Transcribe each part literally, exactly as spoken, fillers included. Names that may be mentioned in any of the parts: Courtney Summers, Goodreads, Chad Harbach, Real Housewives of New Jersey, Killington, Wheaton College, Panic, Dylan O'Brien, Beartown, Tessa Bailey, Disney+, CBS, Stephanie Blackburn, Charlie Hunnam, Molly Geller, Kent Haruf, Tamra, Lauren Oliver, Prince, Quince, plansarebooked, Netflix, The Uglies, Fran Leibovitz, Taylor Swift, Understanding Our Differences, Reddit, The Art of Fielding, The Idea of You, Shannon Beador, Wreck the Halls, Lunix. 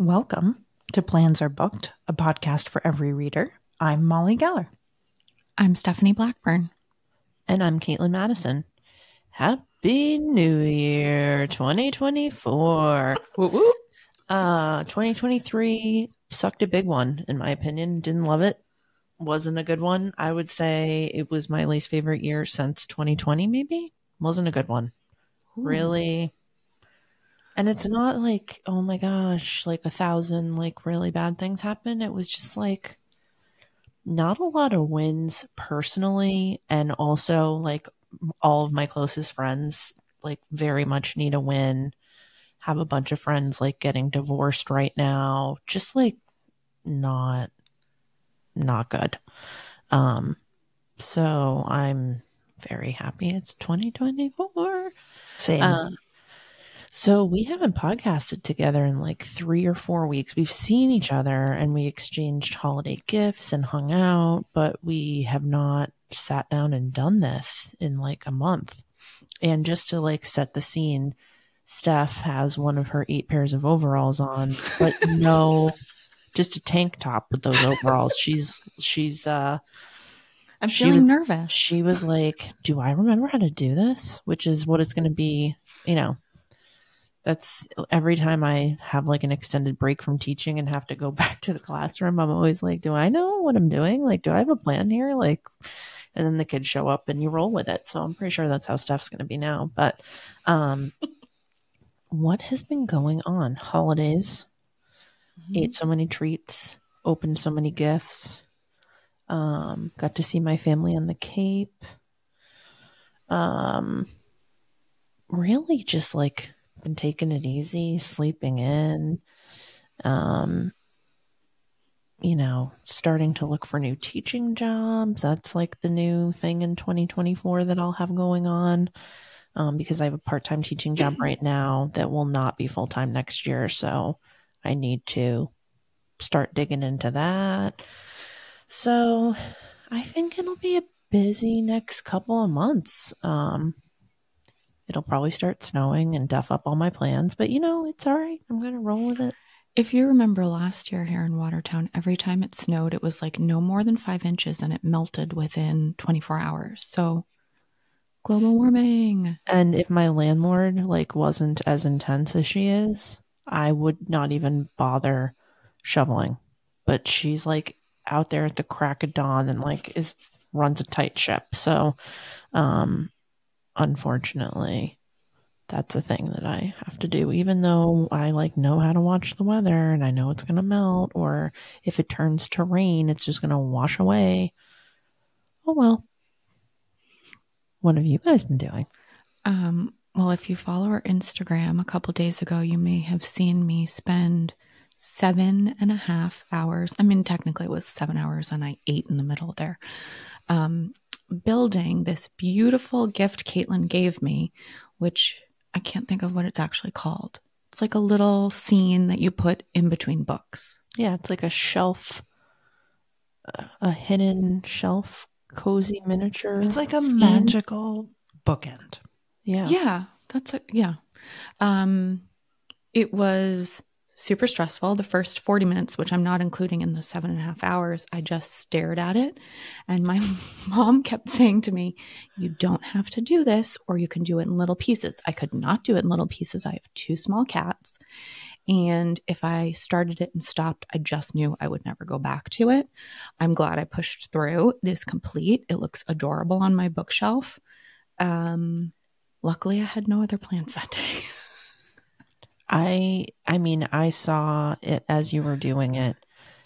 Welcome to Plans Are Booked, a podcast for every reader. I'm Molly Geller. I'm Stephanie Blackburn. And I'm Caitlin Madison. Happy New Year twenty twenty-four. Whoop, whoop. Uh, twenty twenty-three sucked a big one, in my opinion. Didn't love it. Wasn't a good one. I would say it was my least favorite year since twenty twenty, maybe. Wasn't a good one. Ooh. Really. And it's not like, oh my gosh, like a thousand like really bad things happened. It was just like not a lot of wins personally. And also like all of my closest friends like very much need a win. Have a bunch of friends like getting divorced right now. Just like not, not good. Um, so I'm very happy it's twenty twenty-four. Same. Uh, So we haven't podcasted together in like three or four weeks. We've seen each other and we exchanged holiday gifts and hung out, but we have not sat down and done this in like a month. And just to like set the scene, Steph has one of her eight pairs of overalls on, but no, just a tank top with those overalls. She's, she's, uh, I'm she feeling was, nervous. She was like, do I remember how to do this? Which is what it's going to be, you know. That's every time I have like an extended break from teaching and have to go back to the classroom. I'm always like, do I know what I'm doing? Like, do I have a plan here? Like, and then the kids show up and you roll with it. So I'm pretty sure that's how stuff's going to be now. But um, what has been going on? Holidays, mm-hmm. Ate so many treats, opened so many gifts, um, got to see my family on the Cape. Um, really just like. Been taking it easy, sleeping in, um, you know, starting to look for new teaching jobs. That's like the new thing in twenty twenty-four that I'll have going on, um, because I have a part-time teaching job right now that will not be full-time next year. So I need to start digging into that. So I think it'll be a busy next couple of months. Um, It'll probably start snowing and duff up all my plans, but you know, it's all right. I'm going to roll with it. If you remember last year here in Watertown, every time it snowed, it was like no more than five inches and it melted within twenty-four hours. So global warming. And if my landlord like wasn't as intense as she is, I would not even bother shoveling, but she's like out there at the crack of dawn and like is runs a tight ship. So, um, unfortunately, that's a thing that I have to do, even though I like know how to watch the weather and I know it's going to melt, or if it turns to rain, it's just going to wash away. Oh, well, what have you guys been doing? Um, well, if you follow our Instagram a couple days ago, you may have seen me spend seven and a half hours. I mean, technically it was seven hours and I ate in the middle there. Um, building this beautiful gift Caitlin gave me, which I can't think of what it's actually called. It's like a little scene that you put in between books. Yeah, it's like a shelf, a hidden shelf, cozy miniature. It's like a scene. Magical bookend. Yeah. Yeah, that's it. Yeah. Um, it was super stressful. The first forty minutes, which I'm not including in the seven and a half hours, I just stared at it. And my mom kept saying to me, you don't have to do this, or you can do it in little pieces. I could not do it in little pieces. I have two small cats. And if I started it and stopped, I just knew I would never go back to it. I'm glad I pushed through. It is complete. It looks adorable on my bookshelf. Um, luckily, I had no other plans that day. I I mean, I saw it as you were doing it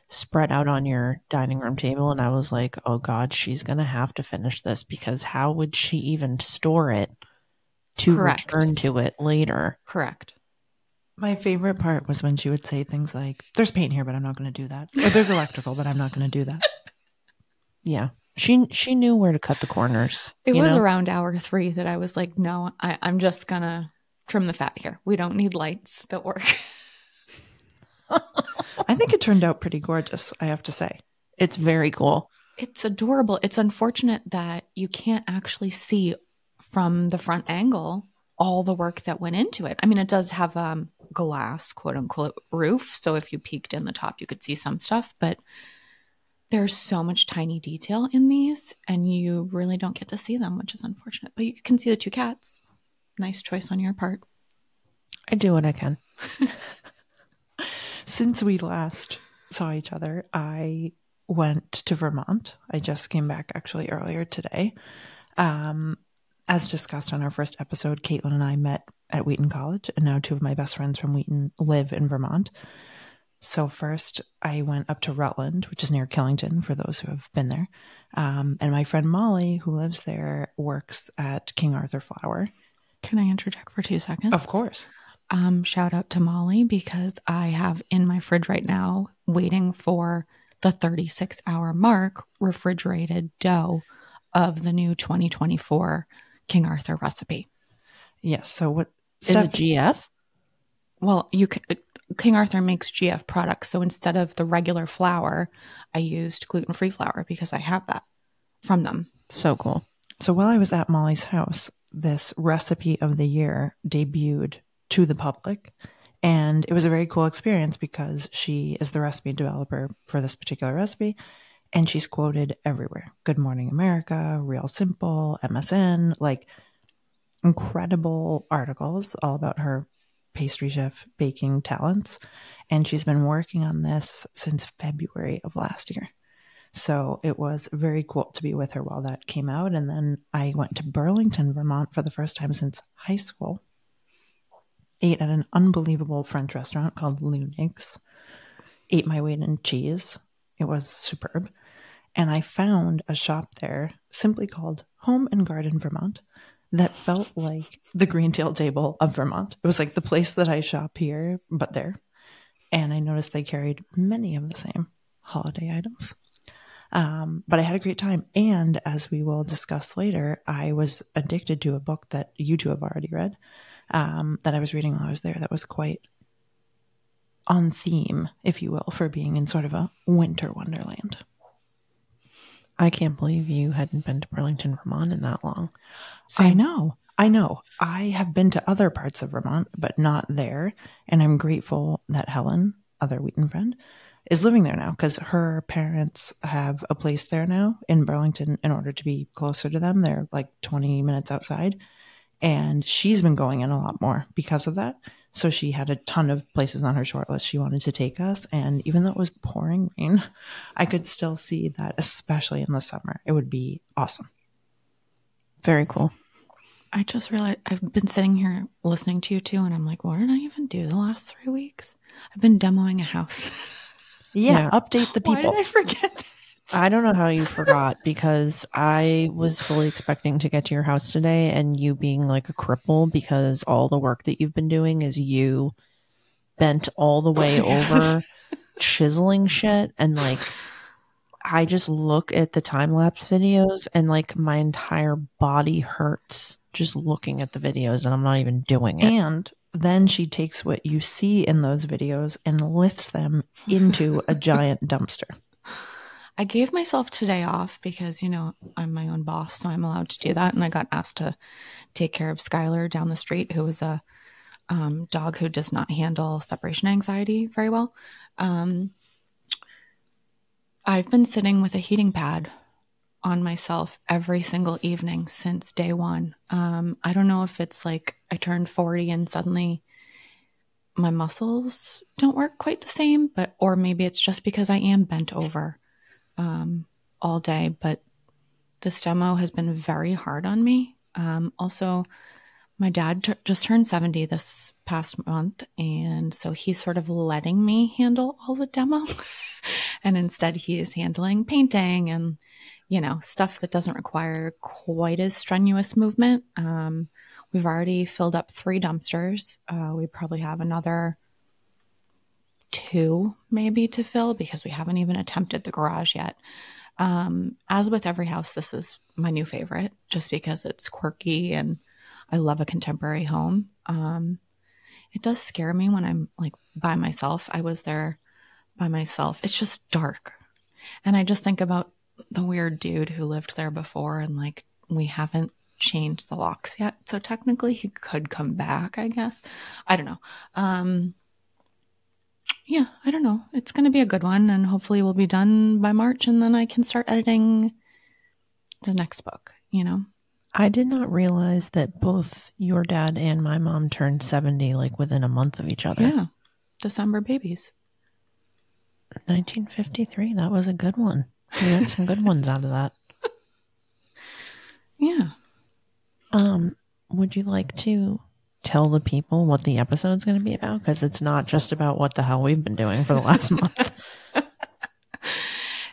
spread out on your dining room table. And I was like, oh, God, she's going to have to finish this, because how would she even store it to Correct. Return to it later? Correct. My favorite part was when she would say things like, there's paint here, but I'm not going to do that. Or there's electrical, but I'm not going to do that. Yeah. She she knew where to cut the corners. It was know? around hour three that I was like, no, I, I'm just going to. Trim the fat here. We don't need lights that work. I think it turned out pretty gorgeous, I have to say. It's very cool. It's adorable. It's unfortunate that you can't actually see from the front angle all the work that went into it. I mean, it does have um, glass, quote unquote, roof. So if you peeked in the top, you could see some stuff, but there's so much tiny detail in these and you really don't get to see them, which is unfortunate, but you can see the two cats. Nice choice on your part. I do what I can. Since we last saw each other, I went to Vermont. I just came back actually earlier today. Um, as discussed on our first episode, Caitlin and I met at Wheaton College, and now two of my best friends from Wheaton live in Vermont. So first, I went up to Rutland, which is near Killington, for those who have been there. Um, and my friend Molly, who lives there, works at King Arthur Flour. Can I interject for two seconds? Of course. Um, shout out to Molly, because I have in my fridge right now, waiting for the thirty-six hour mark, refrigerated dough of the new twenty twenty-four King Arthur recipe. Yes. So what is it, G F? Well, you can, King Arthur makes G F products. So instead of the regular flour, I used gluten-free flour because I have that from them. So cool. So while I was at Molly's house, this recipe of the year debuted to the public, and it was a very cool experience because she is the recipe developer for this particular recipe, and she's quoted everywhere. Good Morning America, Real Simple, M S N, like incredible articles all about her pastry chef baking talents, and she's been working on this since February of last year. So it was very cool to be with her while that came out. And then I went to Burlington, Vermont for the first time since high school. Ate at an unbelievable French restaurant called Lunix. Ate my weight in cheese. It was superb. And I found a shop there simply called Home and Garden Vermont that felt like the Green Deal Table of Vermont. It was like the place that I shop here, but there. And I noticed they carried many of the same holiday items. Um, but I had a great time. And as we will discuss later, I was addicted to a book that you two have already read, um, that I was reading while I was there. That was quite on theme, if you will, for being in sort of a winter wonderland. I can't believe you hadn't been to Burlington, Vermont in that long. So- I know. I know. I have been to other parts of Vermont, but not there. And I'm grateful that Helen, other Wheaton friend, is living there now, because her parents have a place there now in Burlington in order to be closer to them. They're like twenty minutes outside, and she's been going in a lot more because of that. So she had a ton of places on her short list she wanted to take us. And even though it was pouring rain, I could still see that, especially in the summer, it would be awesome. Very cool. I just realized I've been sitting here listening to you two, and I'm like, what did I even do the last three weeks? I've been demoing a house. Yeah, yeah, update the people. Why did I forget that? I don't know how you forgot, because I was fully expecting to get to your house today and you being like a cripple because all the work that you've been doing is you bent all the way oh, yes. over chiseling shit. And like, I just look at the time-lapse videos and like my entire body hurts just looking at the videos, and I'm not even doing it. And then she takes what you see in those videos and lifts them into a giant dumpster. I gave myself today off because, you know, I'm my own boss, so I'm allowed to do that. And I got asked to take care of Skylar down the street, who is a um, dog who does not handle separation anxiety very well. Um, I've been sitting with a heating pad on myself every single evening since day one. Um, I don't know if it's like I turned forty and suddenly my muscles don't work quite the same, but, or maybe it's just because I am bent over, um, all day, but this demo has been very hard on me. Um, also my dad t- just turned seventy this past month. And so he's sort of letting me handle all the demo and instead he is handling painting and, you know, stuff that doesn't require quite as strenuous movement. Um, we've already filled up three dumpsters. Uh, we probably have another two maybe to fill because we haven't even attempted the garage yet. Um, as with every house, this is my new favorite just because it's quirky and I love a contemporary home. Um, it does scare me when I'm like by myself. I was there by myself. It's just dark. And I just think about the weird dude who lived there before, and like we haven't changed the locks yet, so technically he could come back, I guess. I don't know. Um, yeah, I don't know. It's going to be a good one, and hopefully we'll be done by March, and then I can start editing the next book, you know? I did not realize that both your dad and my mom turned seventy, like, within a month of each other. Yeah. December babies. nineteen fifty-three. That was a good one. We got some good ones out of that. Yeah. Um, would you like to tell the people what the episode's going to be about? Because it's not just about what the hell we've been doing for the last month.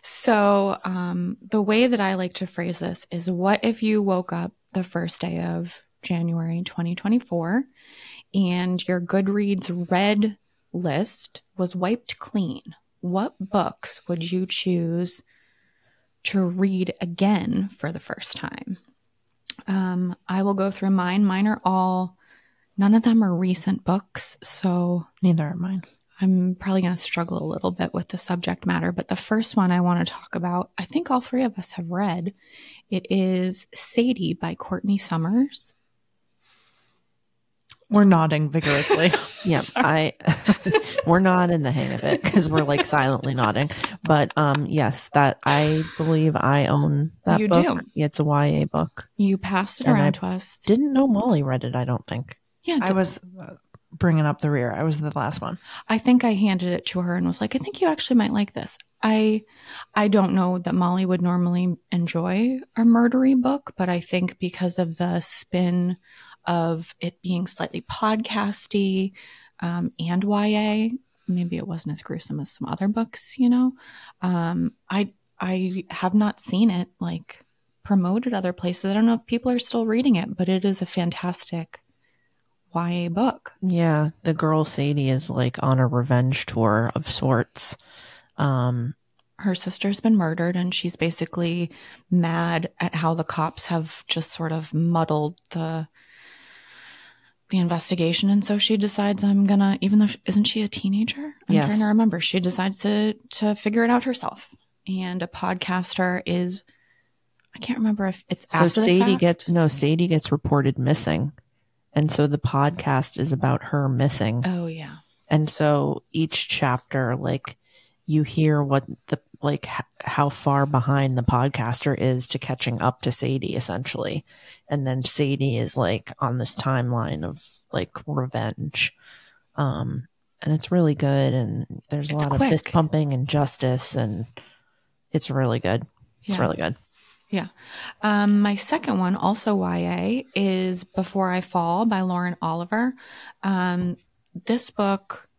So um, the way that I like to phrase this is, what if you woke up the first day of January twenty twenty-four and your Goodreads read list was wiped clean? What books would you choose to read again for the first time? Um, I will go through mine. Mine are all, none of them are recent books, so. Neither are mine. I'm probably going to struggle a little bit with the subject matter, but the first one I want to talk about, I think all three of us have read. It is Sadie by Courtney Summers. We're nodding vigorously. Yep. I, we're not in the hang of it because we're like silently nodding. But um, yes, that I believe I own that you book. You do. It's a Y A book. You passed it and around I to us. Didn't know Molly read it, I don't think. Yeah. I was... Uh, bringing up the rear. I was the last one. I think I handed it to her and was like, I think you actually might like this. I I don't know that Molly would normally enjoy a murdery book, but I think because of the spin of it being slightly podcasty um, and Y A, maybe it wasn't as gruesome as some other books, you know. Um, I I have not seen it like promoted other places. I don't know if people are still reading it, but it is a fantastic Y A book. Yeah, the girl Sadie is like on a revenge tour of sorts. Um, her sister's been murdered and she's basically mad at how the cops have just sort of muddled the the investigation, and so she decides, I'm gonna, even though she, isn't she a teenager? I'm yes. trying to remember. She decides to to figure it out herself. And a podcaster is, I can't remember if it's so after Sadie the fact. gets no Sadie gets reported missing. And so the podcast is about her missing. Oh, yeah. And so each chapter, like, you hear what the, like, h- how far behind the podcaster is to catching up to Sadie, essentially. And then Sadie is, like, on this timeline of, like, revenge. Um, and it's really good. And there's a it's lot quick. of fist pumping and justice. And it's really good. It's yeah. really good. Yeah. Um, my second one, also Y A, is Before I Fall by Lauren Oliver. Um, this book,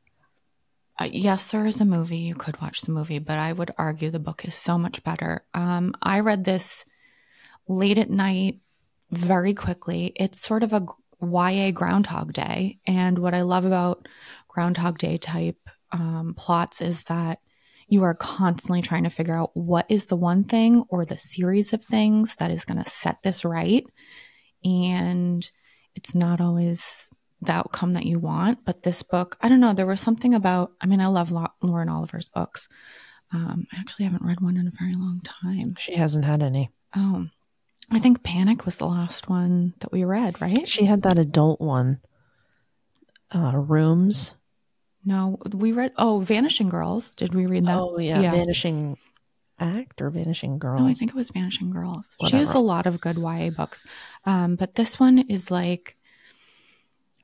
uh, yes, there is a movie. You could watch the movie, but I would argue the book is so much better. Um, I read this late at night very quickly. It's sort of a Y A Groundhog Day. And what I love about Groundhog Day type um, plots is that you are constantly trying to figure out what is the one thing or the series of things that is going to set this right. And it's not always the outcome that you want. But this book, I don't know, there was something about, I mean, I love Lauren Oliver's books. Um, I actually haven't read one in a very long time. She hasn't had any. Oh, I think Panic was the last one that we read, right? She had that adult one, uh, Rooms. No, we read, oh, Vanishing Girls. Did we read that? Oh, yeah. yeah. Vanishing Act or Vanishing Girls? No, I think it was Vanishing Girls. Whatever. She has a lot of good Y A books. Um, but this one is like,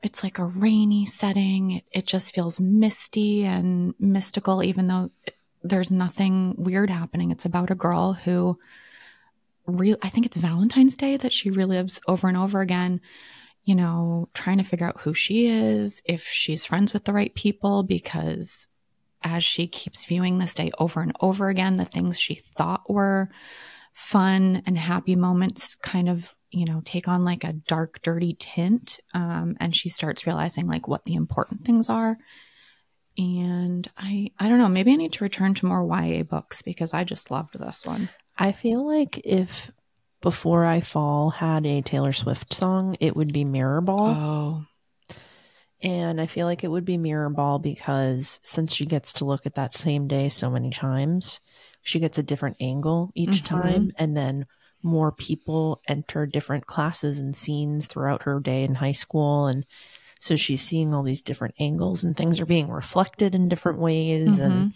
it's like a rainy setting. It, it just feels misty and mystical, even though it, there's nothing weird happening. It's about a girl who, re- I think it's Valentine's Day that she relives over and over again. You know, trying to figure out who she is, if she's friends with the right people, because as she keeps viewing this day over and over again, the things she thought were fun and happy moments kind of, you know, take on like a dark, dirty tint. Um, and she starts realizing like what the important things are. And I, I don't know, maybe I need to return to more Y A books because I just loved this one. I feel like if Before I Fall had a Taylor Swift song, it would be Mirror Ball. Oh. And I feel like it would be Mirror Ball because since she gets to look at that same day so many times, she gets a different angle each mm-hmm. time. And then more people enter different classes and scenes throughout her day in high school. And so she's seeing all these different angles and things are being reflected in different ways. Mm-hmm. And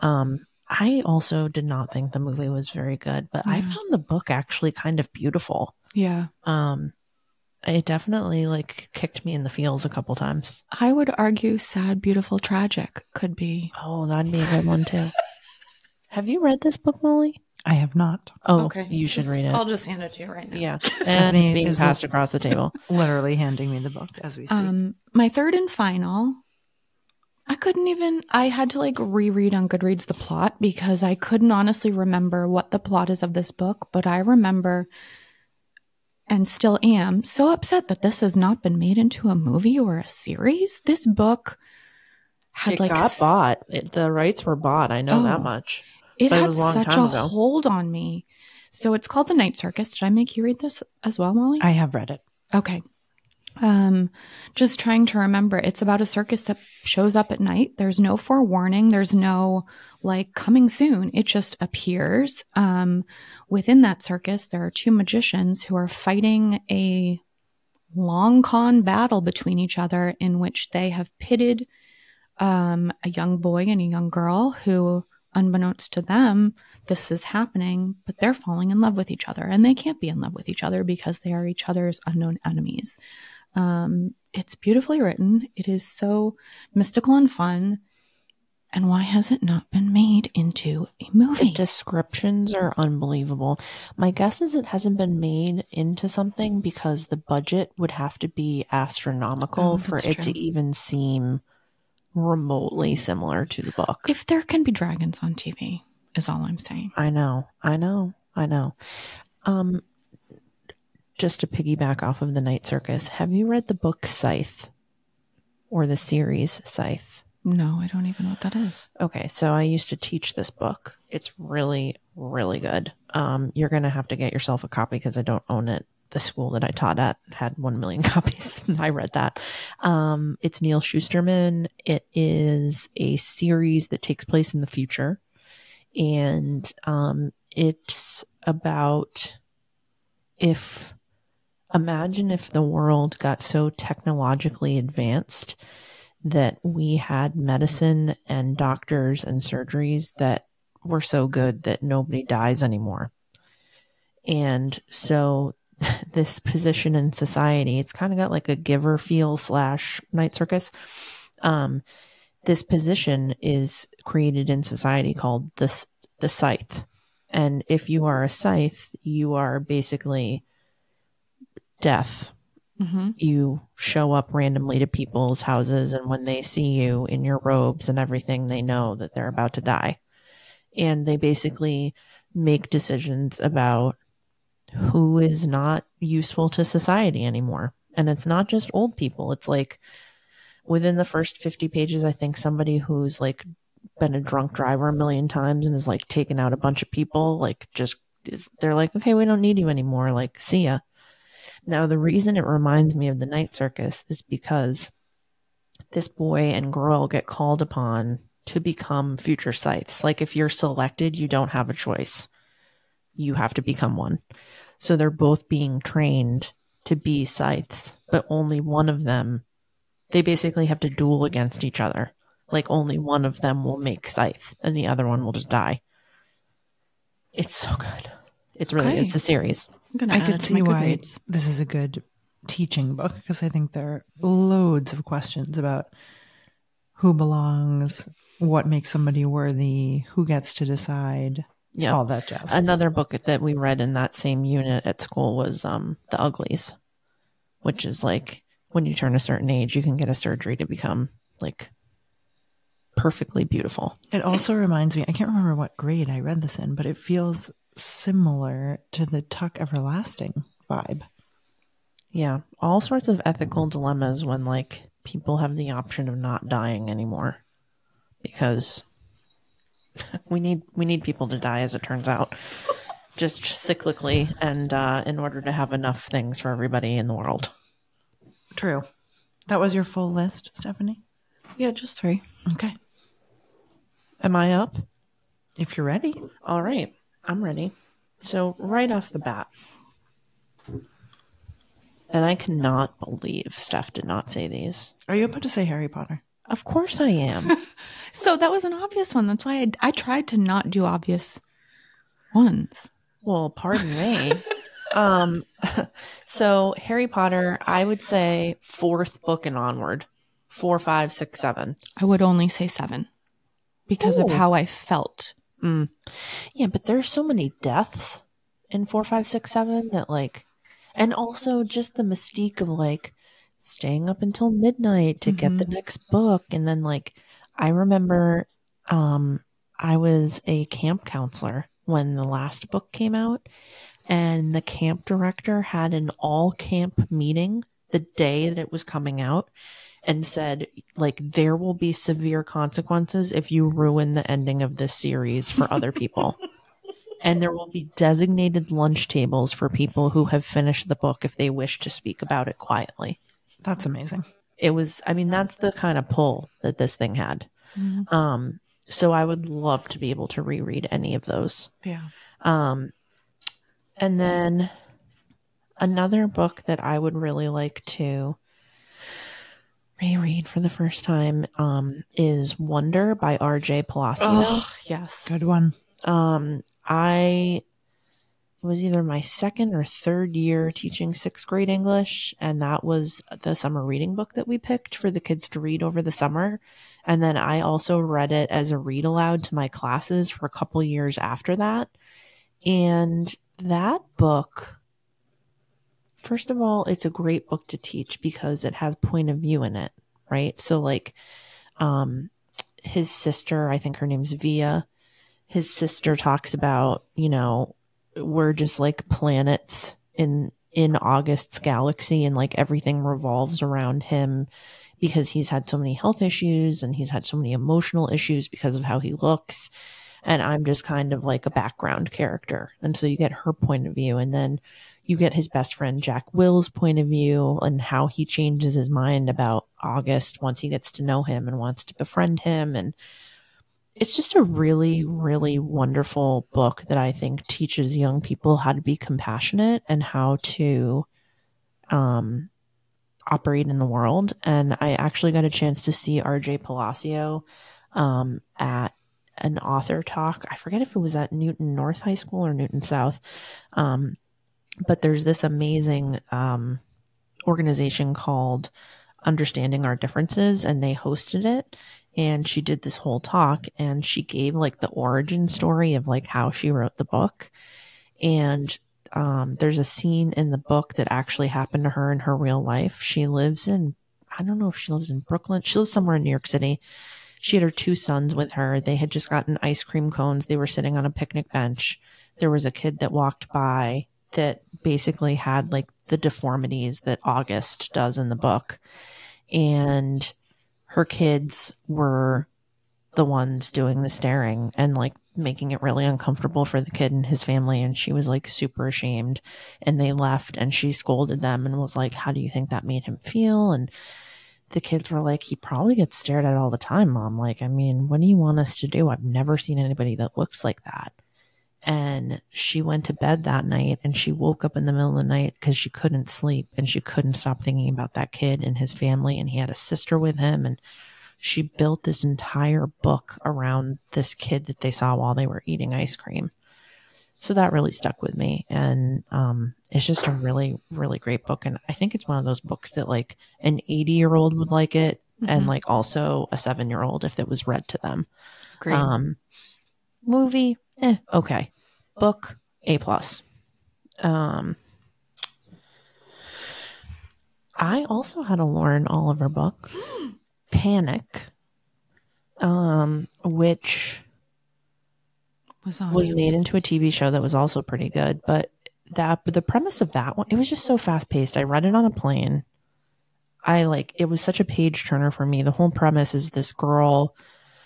um, I also did not think the movie was very good, but yeah. I found the book actually kind of beautiful. Yeah. Um, it definitely like kicked me in the feels a couple times. I would argue sad, beautiful, tragic could be. Oh, that'd be a good one too. Have you read this book, Molly? I have not. Oh, okay. You should just, read it. I'll just hand it to you right now. Yeah. And it's being passed across the table. Literally handing me the book as we speak. Um, my third and final, I couldn't even, I had to like reread on Goodreads the plot because I couldn't honestly remember what the plot is of this book, but I remember and still am so upset that this has not been made into a movie or a series. This book had it like. Got bought. It, the rights were bought. I know oh. that much. It but had it such a ago. hold on me. So it's called The Night Circus. Did I make you read this as well, Molly? I have read it. Okay. Um, just trying to remember. It's about a circus that shows up at night. There's no forewarning. There's no, like, coming soon. It just appears. Um, within that circus, there are two magicians who are fighting a long con battle between each other in which they have pitted um, a young boy and a young girl who... Unbeknownst to them, this is happening, but they're falling in love with each other, and they can't be in love with each other because they are each other's unknown enemies. Um, it's beautifully written. It is so mystical and fun. And why has it not been made into a movie? The descriptions are unbelievable. My guess is it hasn't been made into something because the budget would have to be astronomical oh, for it true. to even seem... remotely similar to the book. If there can be dragons on T V is all I'm saying. I know. I know. I know. Um, just to piggyback off of The Night Circus, have you read the book Scythe or the series Scythe? No, I don't even know what that is. Okay. So I used to teach this book. It's really, really good. Um, you're going to have to get yourself a copy because I don't own it. The school that I taught at had one million copies and I read that. Um, it's Neil Shusterman. It is a series that takes place in the future. And, um, it's about if, imagine if the world got so technologically advanced that we had medicine and doctors and surgeries that were so good that nobody dies anymore. And so this position in society, it's kind of got like a giver feel slash Night Circus. Um, this position is created in society called the, the Scythe. And if you are a Scythe, you are basically deaf. Mm-hmm. You show up randomly to people's houses. And when they see you in your robes and everything, they know that they're about to die. And they basically make decisions about who is not useful to society anymore. And it's not just old people. It's like within the first fifty pages, I think somebody who's like been a drunk driver a million times and is like taken out a bunch of people, like just is, they're like, okay, we don't need you anymore. Like, see ya. Now, the reason it reminds me of The Night Circus is because this boy and girl get called upon to become future Scythes. Like if you're selected, you don't have a choice. You have to become one. So they're both being trained to be Scythes, but only one of them, they basically have to duel against each other. Like only one of them will make Scythe and the other one will just die. It's so good. It's really, okay. It's a series. I could see why this is a good teaching book because I think there are loads of questions about who belongs, what makes somebody worthy, who gets to decide. Yeah, all that jazz. Another book that we read in that same unit at school was um, The Uglies, which is like when you turn a certain age, you can get a surgery to become like perfectly beautiful. It also reminds me, I can't remember what grade I read this in, but it feels similar to the Tuck Everlasting vibe. Yeah, all sorts of ethical dilemmas when like people have the option of not dying anymore because... We need we need people to die, as it turns out, just cyclically, and uh, in order to have enough things for everybody in the world. True. That was your full list, Stephanie? Yeah, just three. Okay. Am I up? If you're ready. All right. I'm ready. So right off the bat, and I cannot believe Steph did not say these. Are you about to say Harry Potter? Of course I am. So that was an obvious one. That's why I, I tried to not do obvious ones. Well, pardon me. um, so Harry Potter, I would say fourth book and onward. Four, five, six, seven. I would only say seven because Ooh. of how I felt. Mm. Yeah, but there's so many deaths in four, five, six, seven that like, and also just the mystique of like staying up until midnight to mm-hmm. get the next book. And then like, I remember um, I was a camp counselor when the last book came out, and the camp director had an all camp meeting the day that it was coming out and said, like, there will be severe consequences if you ruin the ending of this series for other people. And there will be designated lunch tables for people who have finished the book if they wish to speak about it quietly. That's amazing. It was, I mean, that's the kind of pull that this thing had. Mm-hmm. Um, so I would love to be able to reread any of those. Yeah. Um, and then another book that I would really like to reread for the first time um, is Wonder by R J Palacio. Oh, yes. Good one. Um, I it was either my second or third year teaching sixth grade English, and that was the summer reading book that we picked for the kids to read over the summer. And then I also read it as a read aloud to my classes for a couple years after that. And that book, first of all, it's a great book to teach because it has point of view in it, right? So like um, his sister, I think her name's Via, his sister talks about, you know, we're just like planets in in August's galaxy, and like everything revolves around him because he's had so many health issues and he's had so many emotional issues because of how he looks. And I'm just kind of like a background character. And so you get her point of view, and then you get his best friend Jack Will's point of view and how he changes his mind about August once he gets to know him and wants to befriend him. And it's just a really, really wonderful book that I think teaches young people how to be compassionate and how to um, operate in the world. And I actually got a chance to see R J Palacio um, at an author talk. I forget if it was at Newton North High School or Newton South. Um, But there's this amazing um, organization called Understanding Our Differences, and they hosted it. And she did this whole talk, and she gave like the origin story of like how she wrote the book. And um, there's a scene in the book that actually happened to her in her real life. She lives in, I don't know if she lives in Brooklyn. She lives somewhere in New York City. She had her two sons with her. They had just gotten ice cream cones. They were sitting on a picnic bench. There was a kid that walked by that basically had like the deformities that August does in the book. And her kids were the ones doing the staring and like making it really uncomfortable for the kid and his family. And she was like super ashamed, and they left, and she scolded them and was like, how do you think that made him feel? And the kids were like, he probably gets stared at all the time, Mom. Like, I mean, what do you want us to do? I've never seen anybody that looks like that. And she went to bed that night, and she woke up in the middle of the night because she couldn't sleep, and she couldn't stop thinking about that kid and his family. And he had a sister with him, and she built this entire book around this kid that they saw while they were eating ice cream. So that really stuck with me. And um, it's just a really, really great book. And I think it's one of those books that like an eighty year old would like it. Mm-hmm. And like also a seven year old if it was read to them. Great. Um, movie. Eh, okay. Book, A plus. Um, I also had a Lauren Oliver book, Panic, um, which was, was made into a T V show that was also pretty good. But that, but the premise of that one, it was just so fast paced. I read it on a plane. I like, it was such a page turner for me. The whole premise is this girl,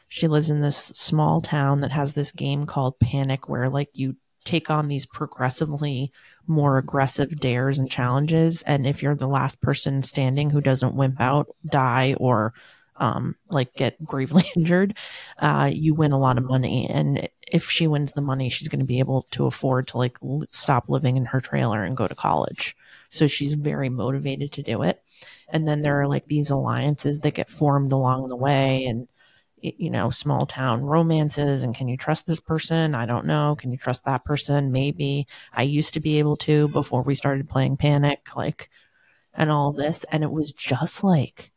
she lives in this small town that has this game called Panic where like you take on these progressively more aggressive dares and challenges. And if you're the last person standing who doesn't wimp out, die or um, like get gravely injured, uh, you win a lot of money. And if she wins the money, she's going to be able to afford to like l- stop living in her trailer and go to college. So she's very motivated to do it. And then there are like these alliances that get formed along the way, and, you know, small town romances. And can you trust this person? I don't know. Can you trust that person? Maybe. I used to be able to before we started playing Panic, like, and all this. And it was just like,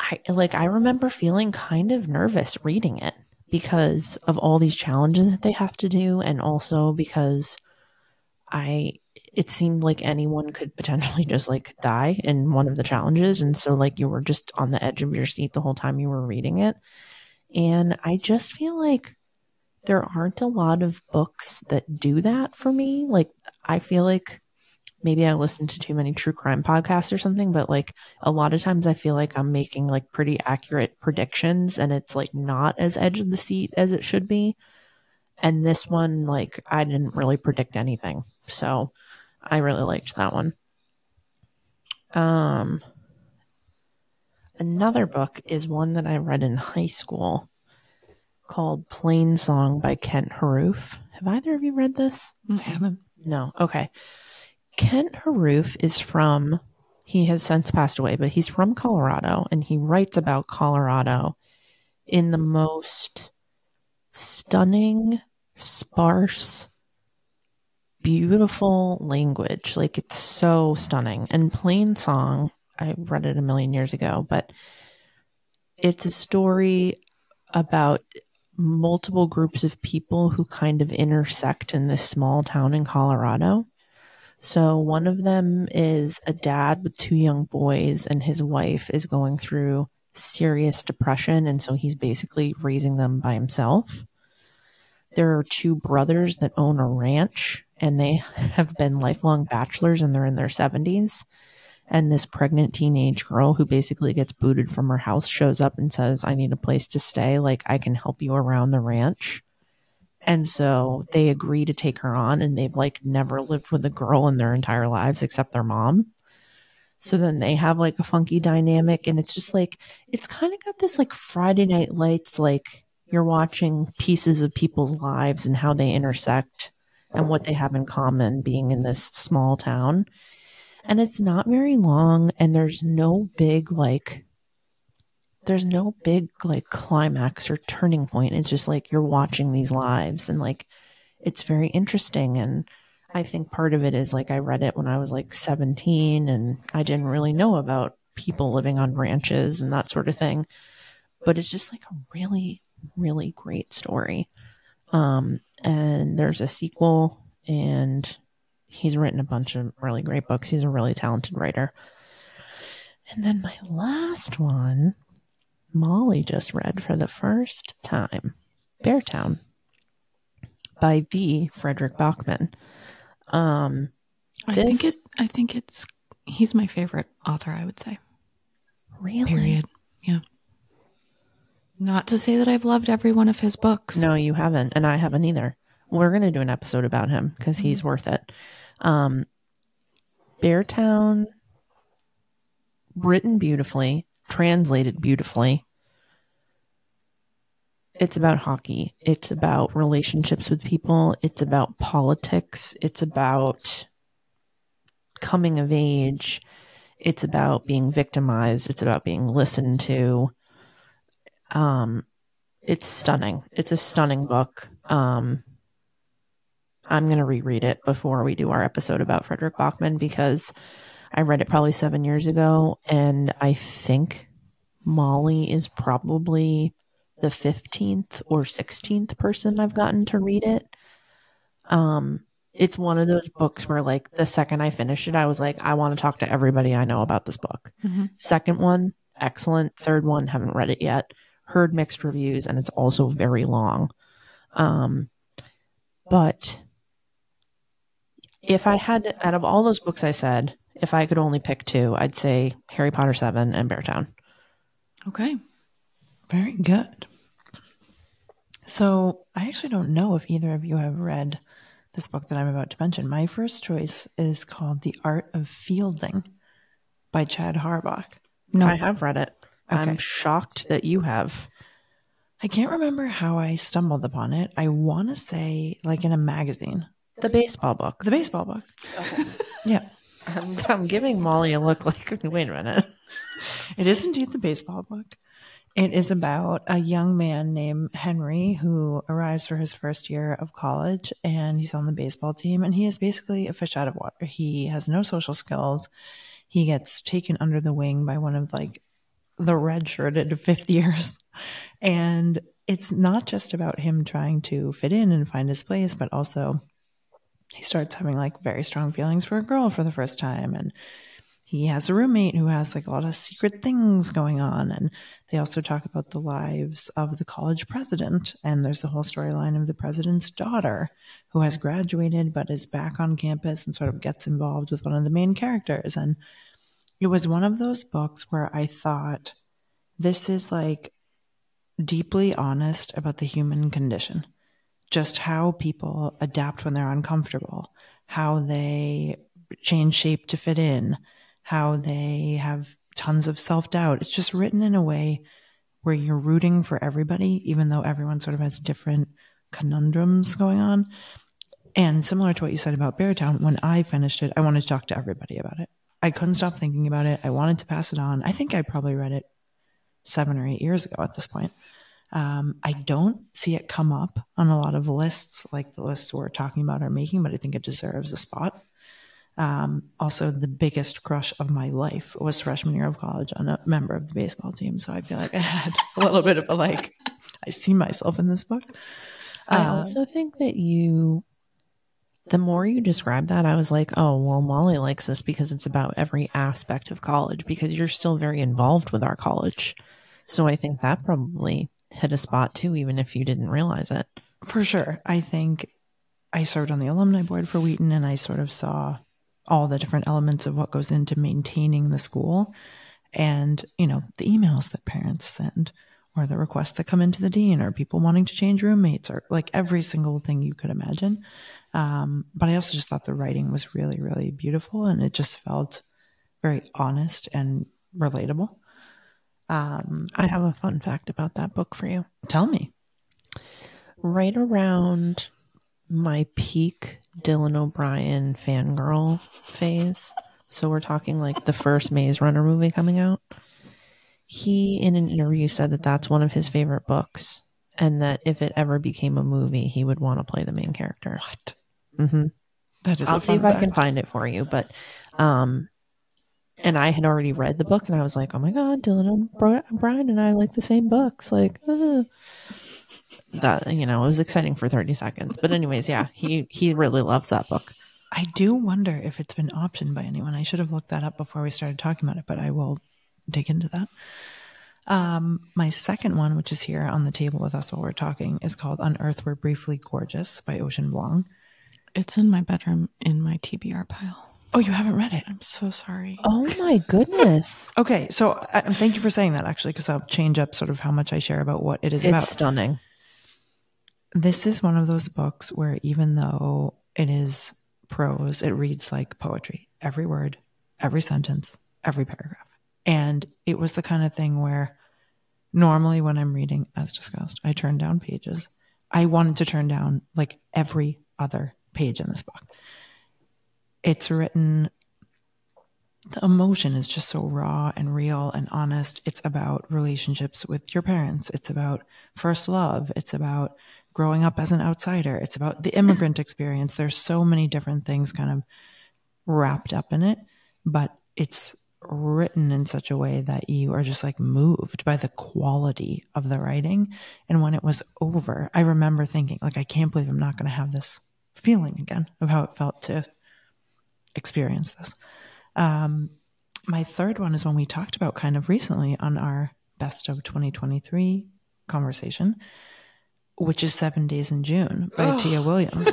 I like, I remember feeling kind of nervous reading it because of all these challenges that they have to do. And also because I, it seemed like anyone could potentially just like die in one of the challenges. And so like you were just on the edge of your seat the whole time you were reading it. And I just feel like there aren't a lot of books that do that for me. Like, I feel like maybe I listen to too many true crime podcasts or something, but like a lot of times I feel like I'm making like pretty accurate predictions, and it's like not as edge of the seat as it should be. And this one, like, I didn't really predict anything. So I really liked that one. Um, another book is one that I read in high school called Plainsong by Kent Haruf. Have either of you read this? I haven't. No. Okay. Kent Haruf is from, he has since passed away, but he's from Colorado, and he writes about Colorado in the most stunning, sparse, beautiful language. Like, it's so stunning. And Plainsong, I read it a million years ago, but it's a story about multiple groups of people who kind of intersect in this small town in Colorado. So one of them is a dad with two young boys, and his wife is going through serious depression. And so he's basically raising them by himself. There are two brothers that own a ranch, and they have been lifelong bachelors, and they're in their seventies. And this pregnant teenage girl who basically gets booted from her house shows up and says, I need a place to stay. Like, I can help you around the ranch. And so they agree to take her on, and they've like never lived with a girl in their entire lives except their mom. So then they have like a funky dynamic, and it's just like, it's kind of got this like Friday Night Lights, like you're watching pieces of people's lives and how they intersect and what they have in common being in this small town. And it's not very long, and there's no big like there's no big like climax or turning point. It's just like you're watching these lives, and like it's very interesting. And I think part of it is like I read it when I was like seventeen, and I didn't really know about people living on ranches and that sort of thing. But it's just like a really, really great story. Um, and there's a sequel, and he's written a bunch of really great books. He's a really talented writer. And then my last one, Molly just read for the first time, Beartown by the Fredrik Backman. Um, I this, think it. I think it's. He's my favorite author, I would say. Really? Period. Yeah. Not to say that I've loved every one of his books. No, you haven't, and I haven't either. We're going to do an episode about him because mm-hmm. he's worth it. Um, Beartown, written beautifully. Translated beautifully. It's about hockey. It's about relationships with people. It's about politics. It's about coming of age. It's about being victimized. It's about being listened to. Um, it's stunning. It's a stunning book. Um, I'm going to reread it before we do our episode about Fredrik Backman, because I read it probably seven years ago, and I think Molly is probably the fifteenth or sixteenth person I've gotten to read it. Um, it's one of those books where, like, the second I finished it, I was like, I want to talk to everybody I know about this book. Mm-hmm. Second one, excellent. Third one, haven't read it yet. Heard mixed reviews, and it's also very long. Um, but if I had to, out of all those books I said, if I could only pick two, I'd say Harry Potter seven and Beartown. Okay. Very good. So I actually don't know if either of you have read this book that I'm about to mention. My first choice is called The Art of Fielding by Chad Harbach. No, I have read it. Okay. I'm shocked that you have. I can't remember how I stumbled upon it. I want to say like in a magazine. The baseball book. The baseball book. Okay. Yeah. I'm, I'm giving Molly a look like, wait a minute. It is indeed the baseball book. It is about a young man named Henry who arrives for his first year of college, and he's on the baseball team, and he is basically a fish out of water. He has no social skills. He gets taken under the wing by one of like the red-shirted fifth years. And it's not just about him trying to fit in and find his place, but also he starts having like very strong feelings for a girl for the first time. And he has a roommate who has like a lot of secret things going on. And they also talk about the lives of the college president. And there's the whole storyline of the president's daughter who has graduated, but is back on campus and sort of gets involved with one of the main characters. And it was one of those books where I thought, this is like deeply honest about the human condition. Just how people adapt when they're uncomfortable, how they change shape to fit in, how they have tons of self-doubt. It's just written in a way where you're rooting for everybody, even though everyone sort of has different conundrums going on. And similar to what you said about Beartown, when I finished it, I wanted to talk to everybody about it. I couldn't stop thinking about it. I wanted to pass it on. I think I probably read it seven or eight years ago at this point. Um, I don't see it come up on a lot of lists like the lists we're talking about are making, but I think it deserves a spot. Um, also, the biggest crush of my life was freshman year of college on a member of the baseball team. So I feel like I had a little bit of a like, I see myself in this book. Uh, I also think that you, the more you describe that, I was like, oh, well, Molly likes this because it's about every aspect of college, because you're still very involved with our college. So I think that probably hit a spot too, even if you didn't realize it. For sure. I think I served on the alumni board for Wheaton, and I sort of saw all the different elements of what goes into maintaining the school, and, you know, the emails that parents send, or the requests that come into the dean, or people wanting to change roommates, or like every single thing you could imagine. Um, but I also just thought the writing was really, really beautiful, and it just felt very honest and relatable. Um, I have a fun fact about that book for you. Tell me. Right around my peak Dylan O'Brien fangirl phase, so we're talking like the first Maze Runner movie coming out, he, in an interview, said that that's one of his favorite books, and that if it ever became a movie, he would want to play the main character. What? Mm-hmm. That is I'll see if fact. I can find it for you, but... um. And I had already read the book, and I was like, oh my God, Dylan O'Brien and I like the same books. Like, uh. that, you know, it was exciting for thirty seconds. But anyways, yeah, he, he really loves that book. I do wonder if it's been optioned by anyone. I should have looked that up before we started talking about it, but I will dig into that. Um, my second one, which is here on the table with us while we're talking, is called On Earth We're Briefly Gorgeous by Ocean Vuong. It's in my bedroom in my T B R pile. Oh, you haven't read it. I'm so sorry. Oh my goodness. Okay. So I, thank you for saying that, actually, because I'll change up sort of how much I share about what it is it's about. It's stunning. This is one of those books where even though it is prose, it reads like poetry. Every word, every sentence, every paragraph. And it was the kind of thing where normally when I'm reading, as discussed, I turn down pages. I wanted to turn down like every other page in this book. It's written, the emotion is just so raw and real and honest. It's about relationships with your parents. It's about first love. It's about growing up as an outsider. It's about the immigrant experience. There's so many different things kind of wrapped up in it, but it's written in such a way that you are just like moved by the quality of the writing. And when it was over, I remember thinking, like, I can't believe I'm not going to have this feeling again of how it felt to experience this. Um, my third one is one we talked about kind of recently on our Best of twenty twenty-three conversation, which is Seven Days in June by oh. Tia Williams.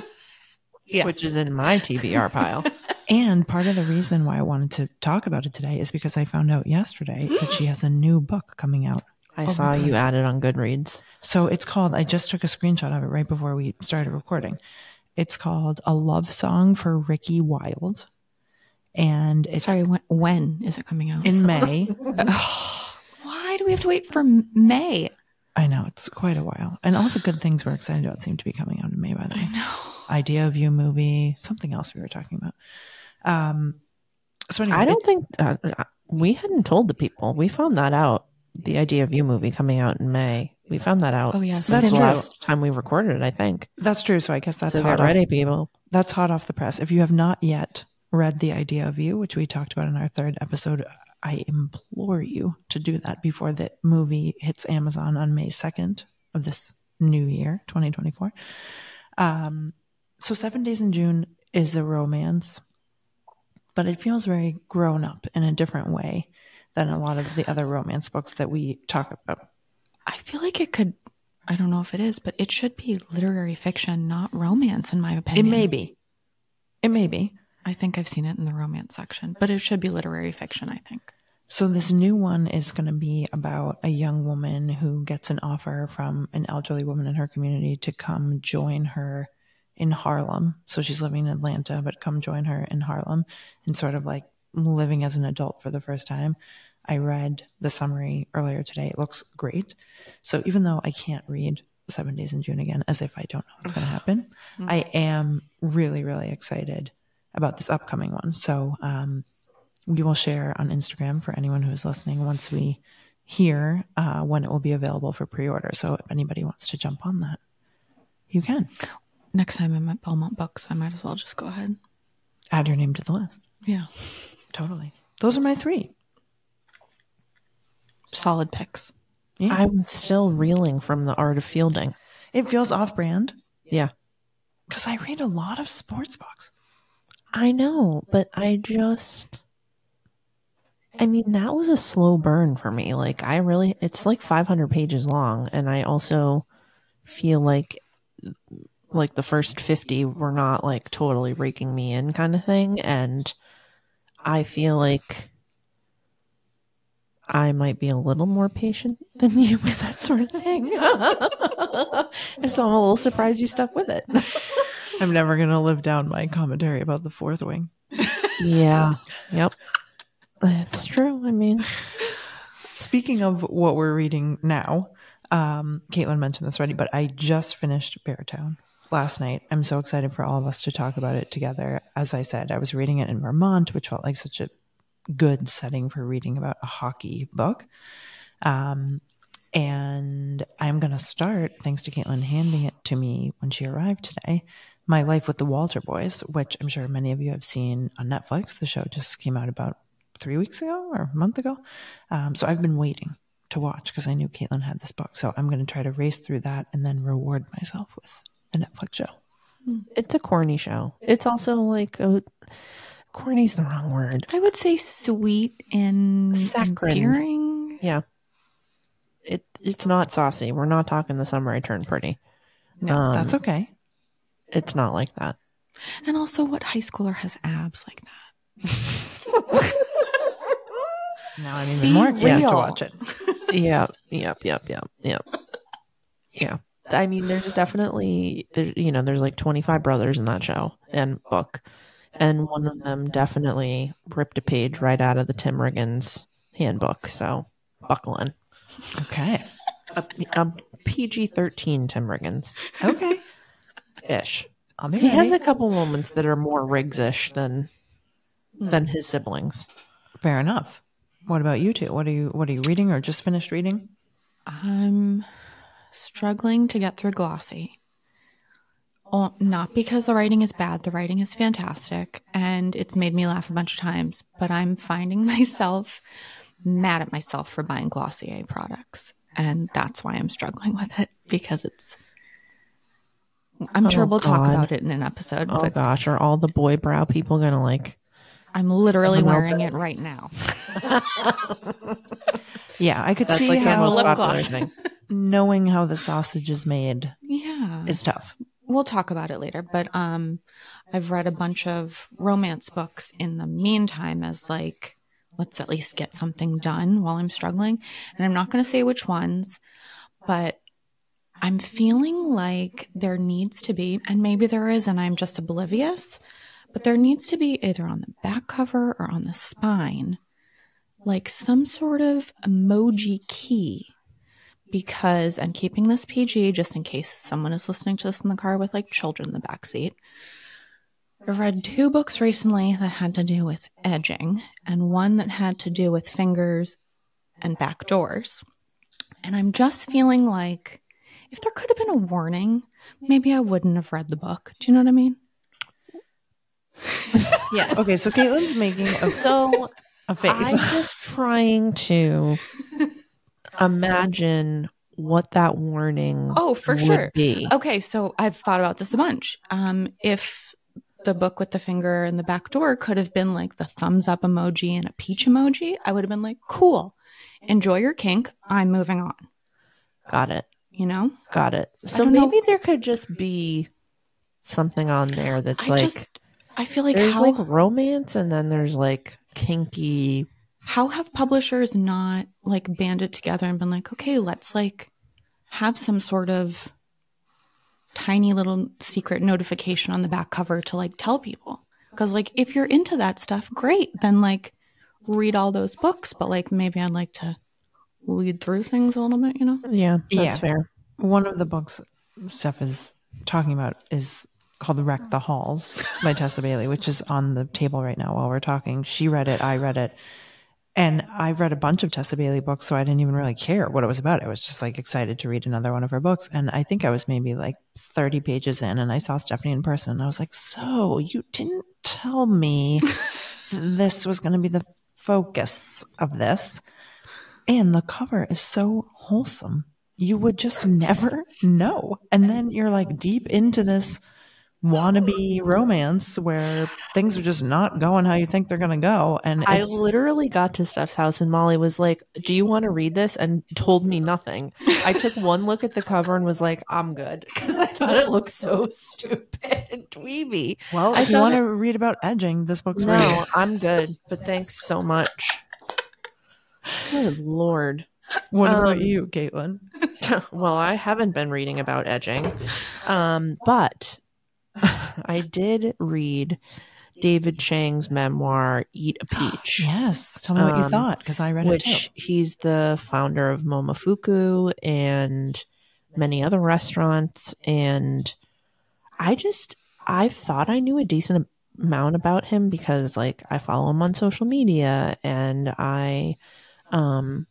Yeah. Which is in my T B R pile. And part of the reason why I wanted to talk about it today is because I found out yesterday that she has a new book coming out. I oh saw you add it on Goodreads. So it's called, I just took a screenshot of it right before we started recording. It's called A Love Song for Ricky Wilde. And it's... Sorry, when, when is it coming out? In May. Why? why do we have to wait for May? I know, it's quite a while. And all the good things we're excited about seem to be coming out in May, by the way. I know. Idea of You movie, something else we were talking about. Um, so anyway, I don't think uh, we hadn't told the people. We found that out. The Idea of You movie coming out in May. We found that out. Oh, yes. That's the last time we recorded it, I think. That's true. So I guess that's so hot off. Ready, people. That's hot off the press. If you have not yet read The Idea of You, which we talked about in our third episode, I implore you to do that before the movie hits Amazon on May second of this new year, twenty twenty-four. Um, so Seven Days in June is a romance, but it feels very grown up in a different way than a lot of the other romance books that we talk about. I feel like it could, I don't know if it is, but it should be literary fiction, not romance, in my opinion. It may be. It may be. I think I've seen it in the romance section, but it should be literary fiction, I think. So this new one is going to be about a young woman who gets an offer from an elderly woman in her community to come join her in Harlem. So she's living in Atlanta, but come join her in Harlem and sort of like living as an adult for the first time. I read the summary earlier today. It looks great. So even though I can't read Seven Days in June again, as if I don't know what's going to happen, mm-hmm. I am really, really excited about this upcoming one. So um, we will share on Instagram for anyone who is listening once we hear uh, when it will be available for pre-order. So if anybody wants to jump on that, you can. Next time I'm at Belmont Books, I might as well just go ahead. Add your name to the list. Yeah. Totally. Those are my three. Solid picks. Yeah. I'm still reeling from The Art of Fielding. It feels off-brand. Yeah. Because I read a lot of sports books. I know, but I just... I mean, that was a slow burn for me. Like, I really... It's like five hundred pages long, and I also feel like like the first fifty were not, like, totally raking me in kind of thing, and I feel like... I might be a little more patient than you with that sort of thing. So I'm a little surprised you stuck with it. I'm never going to live down my commentary about The Fourth Wing. Yeah. Yep. It's true. I mean, speaking of what we're reading now, um, Caitlin mentioned this already, but I just finished Beartown last night. I'm so excited for all of us to talk about it together. As I said, I was reading it in Vermont, which felt like such a good setting for reading about a hockey book. Um, and I'm going to start, thanks to Caitlin handing it to me when she arrived today, My Life with the Walter Boys, which I'm sure many of you have seen on Netflix. The show just came out about three weeks ago or a month ago. Um, so I've been waiting to watch because I knew Caitlin had this book. So I'm going to try to race through that and then reward myself with the Netflix show. It's a corny show. It's also like a... Corny's the wrong word. I would say sweet and saccharine. Endearing. Yeah. It it's not saucy. We're not talking The Summer I Turned Pretty. No, um, that's okay. It's not like that. And also, what high schooler has abs like that? Now I'm even Be more excited real. to watch it. Yeah. Yep. Yep. Yep. Yep. Yeah. I mean, there's definitely there, you know, there's like twenty-five brothers in that show and book. And one of them definitely ripped a page right out of the Tim Riggins handbook. So buckle in. Okay. A, a P G thirteen Tim Riggins. Okay. Ish. I'll be he ready. Has a couple moments that are more Riggs-ish than mm. than his siblings. Fair enough. What about you two? What are you What are you reading or just finished reading? I'm struggling to get through Glossy. Well, not because the writing is bad. The writing is fantastic, and it's made me laugh a bunch of times, but I'm finding myself mad at myself for buying Glossier products, and that's why I'm struggling with it, because it's... I'm oh, sure we'll God. talk about it in an episode. Oh, gosh. Are all the boy brow people going to like... I'm literally wearing it right now. Yeah, I could that's see like how... Most lip gloss. Thing. Knowing how the sausage is made yeah. is tough. We'll talk about it later, but um, I've read a bunch of romance books in the meantime as like, let's at least get something done while I'm struggling. And I'm not going to say which ones, but I'm feeling like there needs to be, and maybe there is and I'm just oblivious, but there needs to be either on the back cover or on the spine, like some sort of emoji key, because I'm keeping this P G just in case someone is listening to this in the car with like children in the backseat. I've read two books recently that had to do with edging and one that had to do with fingers and back doors. And I'm just feeling like if there could have been a warning, maybe I wouldn't have read the book. Do you know what I mean? Yeah. Okay, so Caitlin's making a, so a face. I'm just trying to imagine what that warning oh, for would sure. be. Okay, so I've thought about this a bunch. Um, if the book with the finger and the back door could have been like the thumbs up emoji and a peach emoji, I would have been like, cool, enjoy your kink, I'm moving on. Got it. You know? Got it. So maybe know. there could just be something on there that's I like just, I feel like there's how, like romance and then there's like kinky. How have publishers not like banded together and been like, okay, let's like have some sort of tiny little secret notification on the back cover to like tell people? Because like if you're into that stuff, great, then like read all those books, but like maybe I'd like to lead through things a little bit, you know? Yeah, that's yeah. fair. One of the books Steph is talking about is called Wreck the Halls by Tessa Bailey, which is on the table right now while we're talking. She read it, I read it, and I've read a bunch of Tessa Bailey books, so I didn't even really care what it was about. I was just like excited to read another one of her books, and I think I was maybe like thirty pages in, and I saw Stephanie in person, and I was like, so you didn't tell me this was going to be the focus of this, and the cover is so wholesome. You would just never know. And then you're like deep into this wannabe romance where things are just not going how you think they're going to go. And I literally got to Steph's house and Molly was like, do you want to read this? And told me nothing. I took one look at the cover and was like, I'm good. Because I thought it looked so stupid and dweeby. Well, if you want to read about edging, this book's great. No, I'm good. But thanks so much. Good Lord. What um, about you, Caitlin? Well, I haven't been reading about edging, um, but I did read David Chang's memoir, Eat a Peach. Yes. Tell me um, what you thought, because I read which it too. He's the founder of Momofuku and many other restaurants. And I just, I thought I knew a decent amount about him because like I follow him on social media and I um,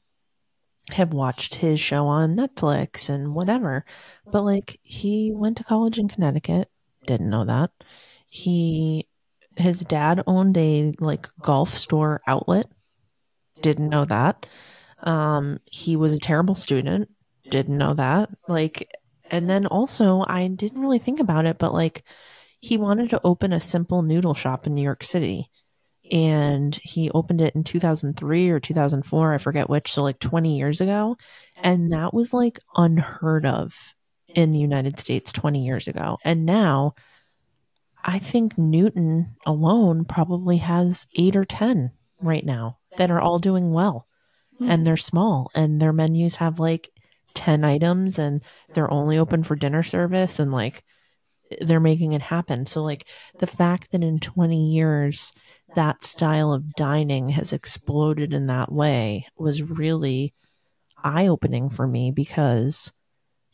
have watched his show on Netflix and whatever. But like he went to college in Connecticut. Didn't know that. He, his dad owned a like golf store outlet. Didn't know that. Um, he was a terrible student. Didn't know that. Like, and then also I didn't really think about it, but like he wanted to open a simple noodle shop in New York City and he opened it in two thousand three or two thousand four. I forget which. So like twenty years ago. And that was like unheard of in the United States twenty years ago. And now I think Newton alone probably has eight or ten right now that are all doing well. Mm-hmm. And they're small and their menus have like ten items and they're only open for dinner service and like they're making it happen. So like the fact that in twenty years that style of dining has exploded in that way was really eye-opening for me because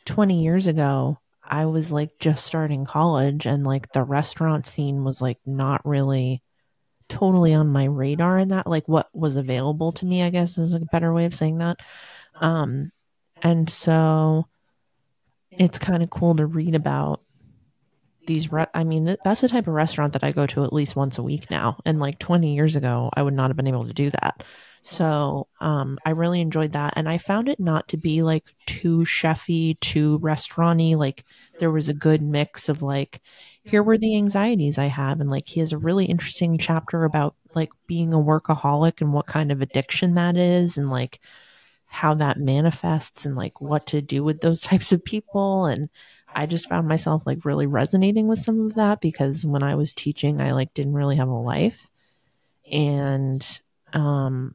twenty years ago, I was like just starting college and like the restaurant scene was like not really totally on my radar in that, like what was available to me, I guess is a better way of saying that. Um, and so it's kind of cool to read about these. Re- I mean, th- that's the type of restaurant that I go to at least once a week now. And like twenty years ago, I would not have been able to do that. So um, I really enjoyed that. And I found it not to be like too chefy, too restaurant-y. Like there was a good mix of like, here were the anxieties I have. And like, he has a really interesting chapter about like being a workaholic and what kind of addiction that is and like how that manifests and like what to do with those types of people. And I just found myself like really resonating with some of that because when I was teaching, I like didn't really have a life. And, um,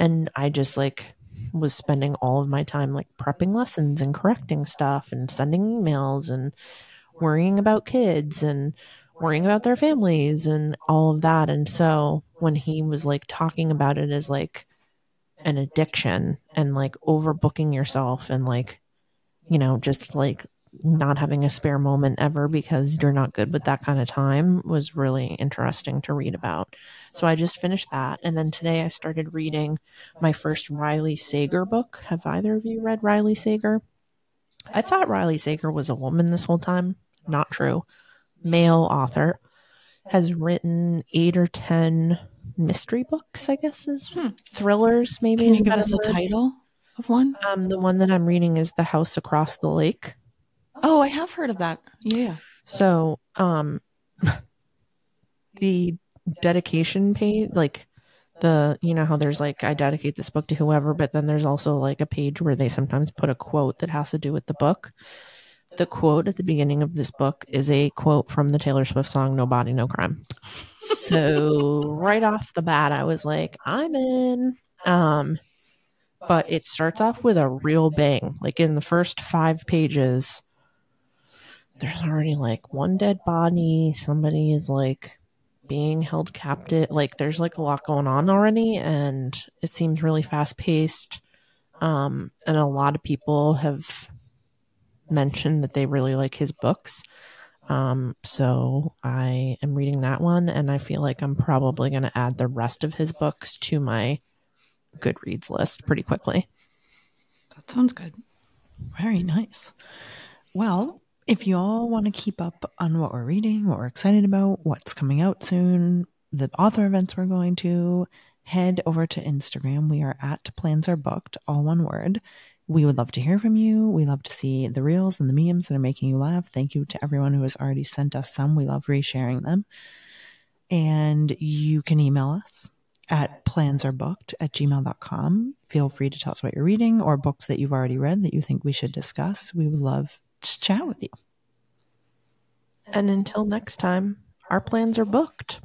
And I just like was spending all of my time like prepping lessons and correcting stuff and sending emails and worrying about kids and worrying about their families and all of that. And so when he was like talking about it as like an addiction and like overbooking yourself and like, you know, just like not having a spare moment ever because you're not good with that kind of time was really interesting to read about. So I just finished that. And then today I started reading my first Riley Sager book. Have either of you read Riley Sager? I thought Riley Sager was a woman this whole time. Not true. Male author. Has written eight or ten mystery books, I guess, is hmm. thrillers, maybe. Can you give us a title of one? Um, the one that I'm reading is The House Across the Lake. Oh, I have heard of that. Yeah. So um, the dedication page, like the, you know how there's like, I dedicate this book to whoever, but then there's also like a page where they sometimes put a quote that has to do with the book. The quote at the beginning of this book is a quote from the Taylor Swift song, No Body, No Crime. So right off the bat, I was like, I'm in. Um, but it starts off with a real bang. Like in the first five pages, there's already like one dead body. Somebody is like being held captive. Like there's like a lot going on already. And it seems really fast paced. Um, and a lot of people have mentioned that they really like his books. Um, so I am reading that one, and I feel like I'm probably going to add the rest of his books to my Goodreads list pretty quickly. That sounds good. Very nice. Well, if you all want to keep up on what we're reading, what we're excited about, what's coming out soon, the author events we're going to, head over to Instagram. We are at plansarebooked, all one word. We would love to hear from you. We love to see the reels and the memes that are making you laugh. Thank you to everyone who has already sent us some. We love resharing them. And you can email us at plansarebooked at gmail dot com. Feel free to tell us what you're reading or books that you've already read that you think we should discuss. We would love to chat with you. And until next time, our plans are booked.